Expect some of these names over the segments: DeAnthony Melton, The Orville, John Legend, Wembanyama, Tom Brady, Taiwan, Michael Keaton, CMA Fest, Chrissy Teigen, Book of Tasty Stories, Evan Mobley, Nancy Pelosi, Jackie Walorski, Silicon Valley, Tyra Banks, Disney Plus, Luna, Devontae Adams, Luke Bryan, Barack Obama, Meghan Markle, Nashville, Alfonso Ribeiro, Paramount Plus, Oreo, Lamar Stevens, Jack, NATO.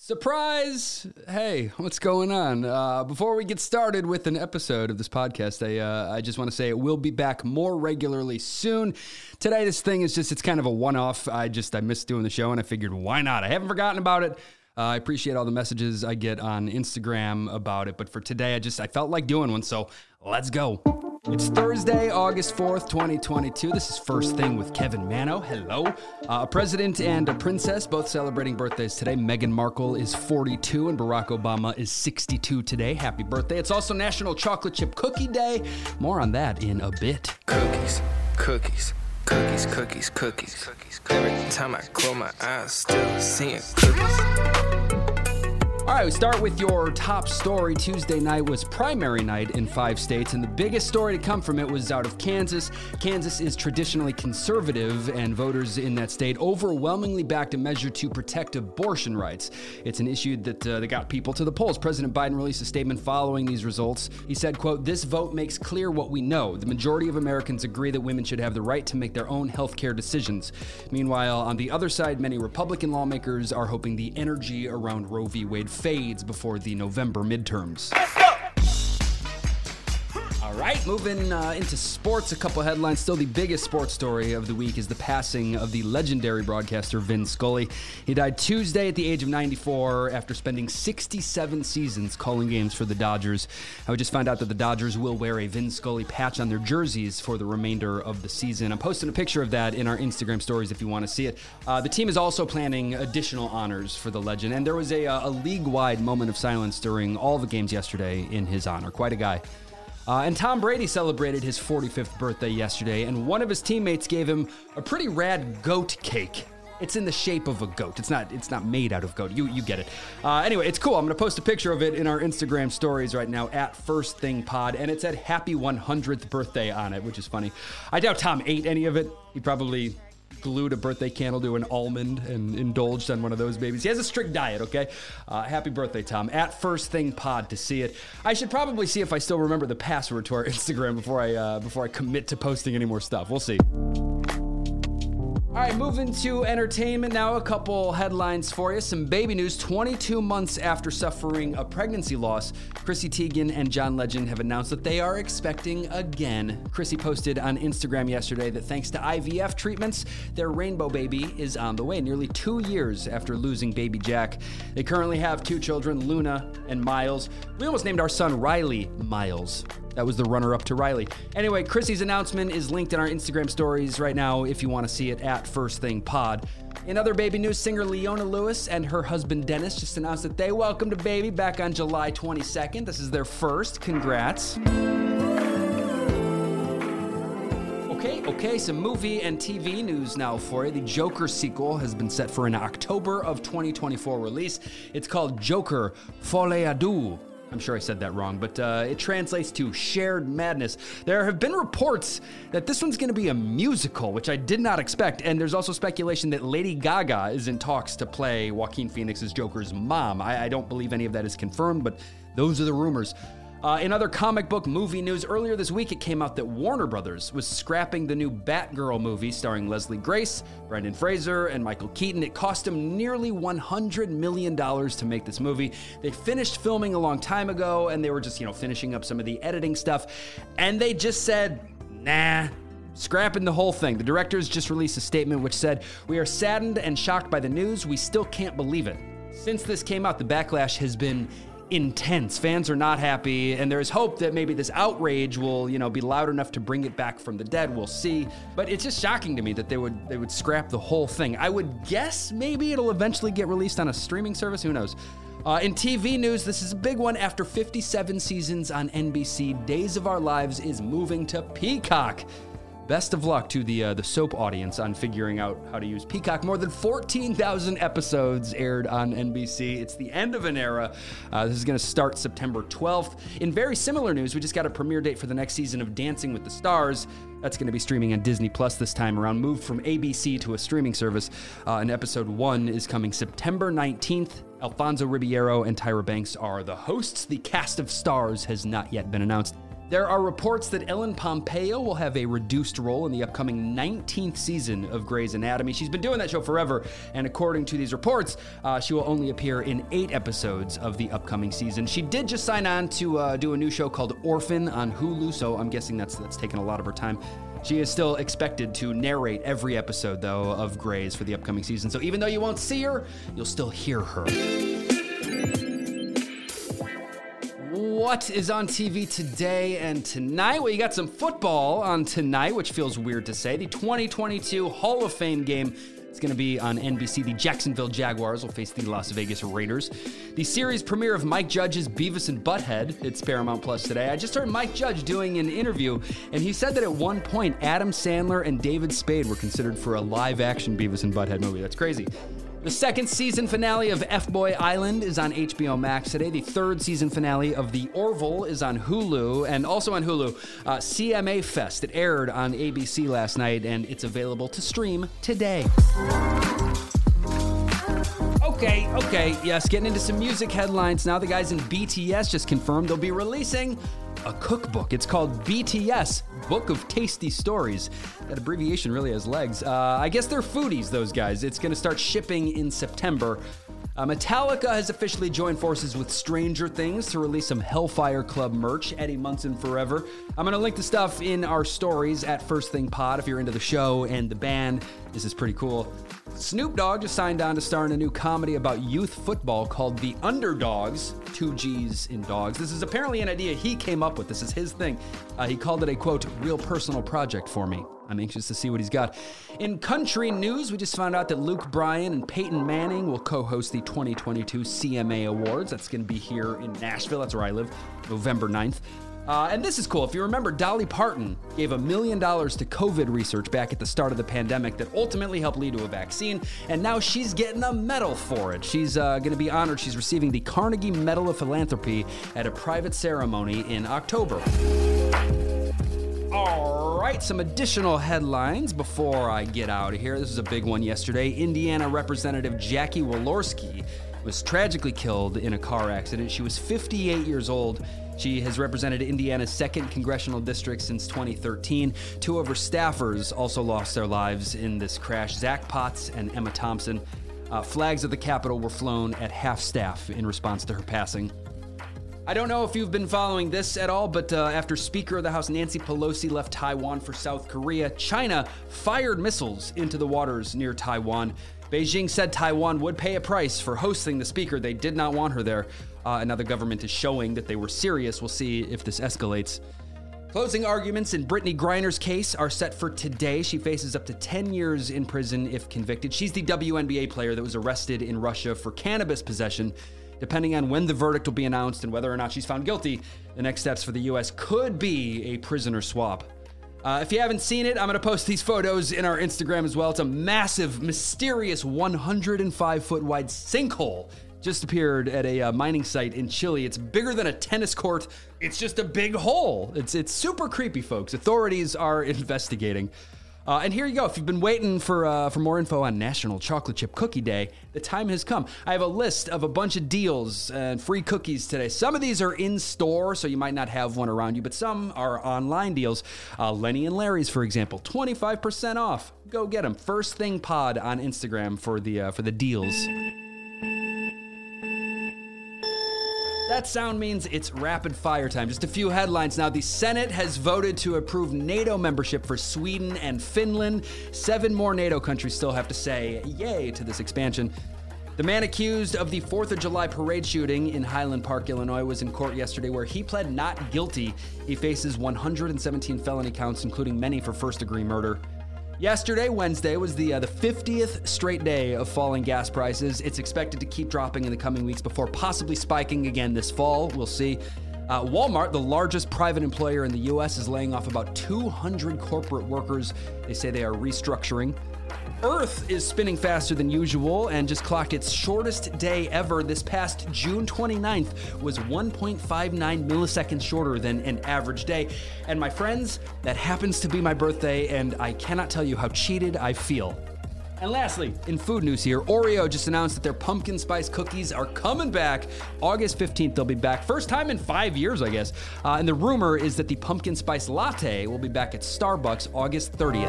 Surprise! Hey, what's going on? Before we get started with an episode of this podcast, I just want to say it will be back more regularly soon. Today, this thing is just, it's kind of a one-off. I missed doing the show, and I figured, why not? I haven't forgotten about it. I appreciate all the messages I get on Instagram about it, but for today, I felt like doing one, so let's go. It's Thursday, August 4th, 2022. This is First Thing with Kevin Mano. Hello. A president and a princess, both celebrating birthdays today. Meghan Markle is 42 and Barack Obama is 62 today. Happy birthday. It's also National Chocolate Chip Cookie Day. More on that in a bit. Cookies, cookies, cookies, cookies, cookies, cookies. Every time I close my eyes, still seeing cookies. All right, we start with your top story. Tuesday night was primary night in 5 states, and the biggest story to come from it was out of Kansas. Kansas is traditionally conservative, and voters in that state overwhelmingly backed a measure to protect abortion rights. It's an issue that got people to the polls. President Biden released a statement following these results. He said, quote, "This vote makes clear what we know. The majority of Americans agree that women should have the right to make their own health care decisions." Meanwhile, on the other side, many Republican lawmakers are hoping the energy around Roe v. Wade fades before the November midterms. Let's go! All right, moving into sports, a couple headlines. Still the biggest sports story of the week is the passing of the legendary broadcaster Vin Scully. He died Tuesday at the age of 94 after spending 67 seasons calling games for the Dodgers. I just found out that the Dodgers will wear a Vin Scully patch on their jerseys for the remainder of the season. I'm posting a picture of that in our Instagram stories if you want to see it. The team is also planning additional honors for the legend, and there was a league-wide moment of silence during all the games yesterday in his honor. Quite a guy. And Tom Brady celebrated his 45th birthday yesterday, and one of his teammates gave him a pretty rad goat cake. It's in the shape of a goat. It's not made out of goat. You get it. Anyway, it's cool. I'm going to post a picture of it in our Instagram stories right now at First Thing Pod, and it said happy 100th birthday on it, which is funny. I doubt Tom ate any of it. He probably glued a birthday candle to an almond and indulged on one of those babies. He has a strict diet, okay? Happy birthday, Tom. At First Thing Pod to see it. I should probably see if I still remember the password to our Instagram before I commit to posting any more stuff. We'll see. All right, moving to entertainment now. A couple headlines for you. Some baby news. 22 months after suffering a pregnancy loss, Chrissy Teigen and John Legend have announced that they are expecting again. Chrissy posted on Instagram yesterday that thanks to IVF treatments, their rainbow baby is on the way nearly 2 years after losing baby Jack. They currently have 2 children, Luna and Miles. We almost named our son Riley Miles. That was the runner-up to Riley. Anyway, Chrissy's announcement is linked in our Instagram stories right now if you want to see it at First Thing Pod. In other baby news, singer Leona Lewis and her husband Dennis just announced that they welcomed a baby back on July 22nd. This is their first. Congrats. Okay, some movie and TV news now for you. The Joker sequel has been set for an October of 2024 release. It's called Joker, Folie à Deux. I'm sure I said that wrong, but it translates to shared madness. There have been reports that this one's going to be a musical, which I did not expect, and there's also speculation that Lady Gaga is in talks to play Joaquin Phoenix's Joker's mom. I don't believe any of that is confirmed, but those are the rumors. In other comic book movie news, earlier this week it came out that Warner Brothers was scrapping the new Batgirl movie starring Leslie Grace, Brendan Fraser, and Michael Keaton. It cost them nearly $100 million to make this movie. They finished filming a long time ago, and they were just, finishing up some of the editing stuff, and they just said, nah. Scrapping the whole thing. The directors just released a statement which said, "We are saddened and shocked by the news. We still can't believe it." Since this came out, the backlash has been intense. Fans are not happy, and there is hope that maybe this outrage will, be loud enough to bring it back from the dead. We'll see. But it's just shocking to me that they would scrap the whole thing. I would guess maybe it'll eventually get released on a streaming service. Who knows? In TV news, this is a big one. After 57 seasons on NBC, Days of Our Lives is moving to Peacock. Best of luck to the soap audience on figuring out how to use Peacock. More than 14,000 episodes aired on NBC. It's the end of an era. This is going to start September 12th. In very similar news, we just got a premiere date for the next season of Dancing with the Stars. That's going to be streaming on Disney Plus this time around, moved from ABC to a streaming service. And episode 1 is coming September 19th. Alfonso Ribeiro and Tyra Banks are the hosts. The cast of stars has not yet been announced. There are reports that Ellen Pompeo will have a reduced role in the upcoming 19th season of Grey's Anatomy. She's been doing that show forever, and according to these reports, she will only appear in 8 episodes of the upcoming season. She did just sign on to do a new show called Orphan on Hulu, so I'm guessing that's taken a lot of her time. She is still expected to narrate every episode, though, of Grey's for the upcoming season, so even though you won't see her, you'll still hear her. What is on TV today and tonight? Well, you got some football on tonight, which feels weird to say. The 2022 Hall of Fame game is going to be on NBC. The Jacksonville Jaguars will face the Las Vegas Raiders. The series premiere of Mike Judge's Beavis and Butthead, it's Paramount Plus today. I just heard Mike Judge doing an interview, and he said that at one point, Adam Sandler and David Spade were considered for a live-action Beavis and Butthead movie. That's crazy. The second season finale of F-Boy Island is on HBO Max today. The third season finale of The Orville is on Hulu. And also on Hulu, CMA Fest. It aired on ABC last night, and it's available to stream today. Okay, yes, getting into some music headlines now. The guys in BTS just confirmed they'll be releasing a cookbook. It's called BTS, Book of Tasty Stories. That abbreviation really has legs. I guess they're foodies, those guys. It's going to start shipping in September. Metallica has officially joined forces with Stranger Things to release some Hellfire Club merch, Eddie Munson Forever. I'm going to link the stuff in our stories at First Thing Pod if you're into the show and the band. This is pretty cool. Snoop Dogg just signed on to star in a new comedy about youth football called The Underdogs, 2 G's in dogs. This is apparently an idea he came up with. This is his thing. He called it a, quote, real personal project for me. I'm anxious to see what he's got. In country news, we just found out that Luke Bryan and Peyton Manning will co-host the 2022 CMA Awards. That's going to be here in Nashville. That's where I live, November 9th. And this is cool. If you remember, Dolly Parton gave $1 million to COVID research back at the start of the pandemic that ultimately helped lead to a vaccine, and now she's getting a medal for it. She's going to be honored. She's receiving the Carnegie Medal of Philanthropy at a private ceremony in October. All right, some additional headlines before I get out of here. This is a big one yesterday. Indiana Representative Jackie Walorski was tragically killed in a car accident. She was 58 years old. She has represented Indiana's 2nd congressional district since 2013. 2 of her staffers also lost their lives in this crash, Zach Potts and Emma Thompson. Flags of the Capitol were flown at half staff in response to her passing. I don't know if you've been following this at all, but after Speaker of the House Nancy Pelosi left Taiwan for South Korea, China fired missiles into the waters near Taiwan. Beijing said Taiwan would pay a price for hosting the speaker. They did not want her there. And now the government is showing that they were serious. We'll see if this escalates. Closing arguments in Brittany Griner's case are set for today. She faces up to 10 years in prison if convicted. She's the WNBA player that was arrested in Russia for cannabis possession. Depending on when the verdict will be announced and whether or not she's found guilty, the next steps for the U.S. could be a prisoner swap. If you haven't seen it, I'm going to post these photos in our Instagram as well. It's a massive, mysterious 105-foot wide sinkhole just appeared at a mining site in Chile. It's bigger than a tennis court. It's just a big hole. It's super creepy, folks. Authorities are investigating. And here you go. If you've been waiting for more info on National Chocolate Chip Cookie Day, the time has come. I have a list of a bunch of deals and free cookies today. Some of these are in store, so you might not have one around you, but some are online deals. Lenny and Larry's, for example, 25% off. Go get them. First Thing Pod on Instagram for the deals. That sound means it's rapid fire time. Just a few headlines now. The Senate has voted to approve NATO membership for Sweden and Finland. 7 more NATO countries still have to say yay to this expansion. The man accused of the 4th of July parade shooting in Highland Park, Illinois, was in court yesterday where he pled not guilty. He faces 117 felony counts, including many for first-degree murder. Yesterday, Wednesday, was the 50th straight day of falling gas prices. It's expected to keep dropping in the coming weeks before possibly spiking again this fall. We'll see. Walmart, the largest private employer in the U.S., is laying off about 200 corporate workers. They say they are restructuring. Earth is spinning faster than usual and just clocked its shortest day ever. This past June 29th was 1.59 milliseconds shorter than an average day. And my friends, that happens to be my birthday, and I cannot tell you how cheated I feel. And lastly, in food news here, Oreo just announced that their pumpkin spice cookies are coming back. August 15th, they'll be back. First time in 5 years, I guess. And the rumor is that the pumpkin spice latte will be back at Starbucks August 30th.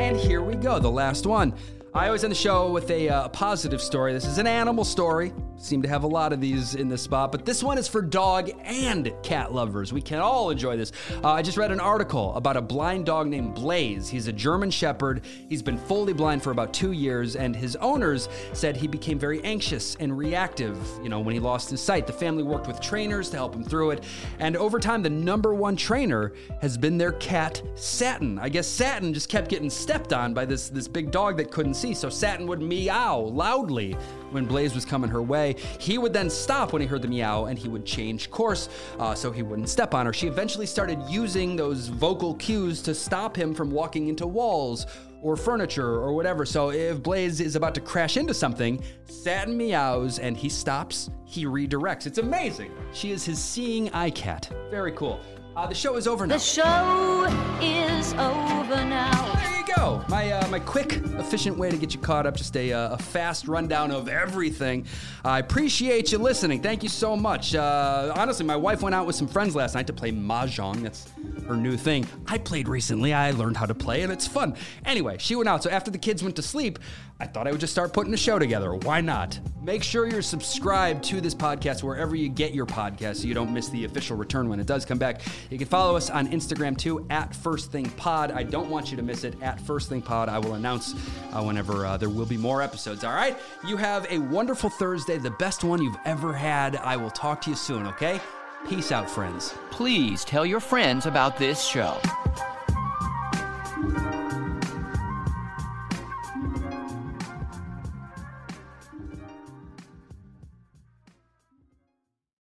And here we go, the last one. I always end the show with a positive story. This is an animal story. Seem to have a lot of these in this spot, but this one is for dog and cat lovers. We can all enjoy this. I just read an article about a blind dog named Blaze. He's a German Shepherd. He's been fully blind for about 2 years, and his owners said he became very anxious and reactive, you know, when he lost his sight. The family worked with trainers to help him through it, and over time, the number one trainer has been their cat, Satin. I guess Satin just kept getting stepped on by this big dog that couldn't see, so Satin would meow loudly when Blaze was coming her way. He would then stop when he heard the meow and he would change course so he wouldn't step on her. She eventually started using those vocal cues to stop him from walking into walls or furniture or whatever. So if Blaze is about to crash into something, Satin meows and he stops, he redirects. It's amazing. She is his seeing eye cat. Very cool. The show is over now. The show is over now. There you go. My quick, efficient way to get you caught up. Just a fast rundown of everything. I appreciate you listening. Thank you so much. Honestly, my wife went out with some friends last night to play Mahjong. That's her new thing. I played recently. I learned how to play, and it's fun. Anyway, she went out. So after the kids went to sleep, I thought I would just start putting a show together. Why not? Make sure you're subscribed to this podcast wherever you get your podcast so you don't miss the official return when it does come back. You can follow us on Instagram too, @FirstThingPod. I don't want you to miss it, @FirstThingPod. I will announce whenever there will be more episodes, all right? You have a wonderful Thursday, the best one you've ever had. I will talk to you soon, okay? Peace out, friends. Please tell your friends about this show.